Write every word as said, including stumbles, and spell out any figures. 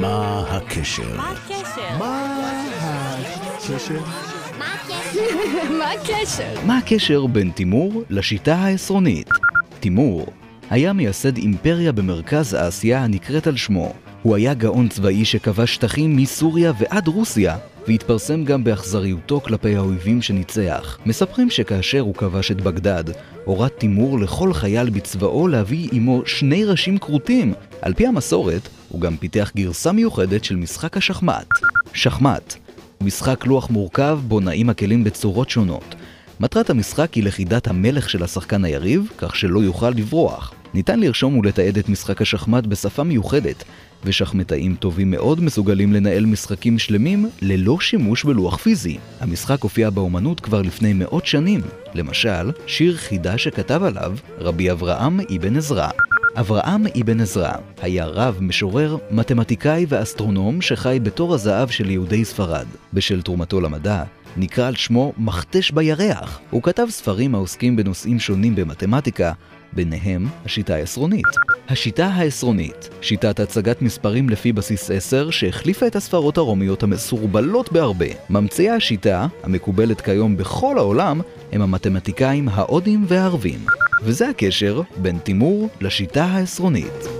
מה הקשר? מה הקשר? מה הקשר? מה הקשר בין תימור לשיטה העשרונית? תימור היה מייסד אימפריה במרכז אסיה הנקראת על שמו. הוא היה גאון צבאי שכבש שטחים מסוריה ועד רוסיה, והתפרסם גם באכזריותו כלפי האויבים שניצח. מספרים שכאשר הוא כבש את בגדד, הורד תימור לכל חייל בצבאו להביא עמו שני ראשים כרותים. על פי המסורת, הוא גם פיתח גרסה מיוחדת של משחק השחמט. שחמט הוא משחק לוח מורכב בו נעים הכלים בצורות שונות. מטרת המשחק היא לכידת המלך של השחקן היריב, כך שלא יוכל לברוח. ניתן לרשום ולתעד את משחק השחמט בשפה מיוחדת, ושחמטאים טובים מאוד מסוגלים לנהל משחקים שלמים ללא שימוש בלוח פיזי. המשחק הופיע באומנות כבר לפני מאות שנים, למשל שיר חידה שכתב עליו רבי אברהם אבן עזרא. אברהם אבן עזרא היה רב, משורר, מתמטיקאי ואסטרונום שחי בתור הזהב של יהודי ספרד. בשל תרומתו למדע נקרא על שמו מכתש בירח. הוא כתב ספרים העוסקים בנושאים שונים במתמטיקה, ביניהם השיטה העשרונית. השיטה העשרונית, שיטת הצגת מספרים לפי בסיס עשר שהחליפה את הספרות הרומיות המסורבלות בהרבה. ממציאי השיטה, המקובלת כיום בכל העולם, הם המתמטיקאים ההודים והערבים. וזה הקשר בין תימור לשיטה העשרונית.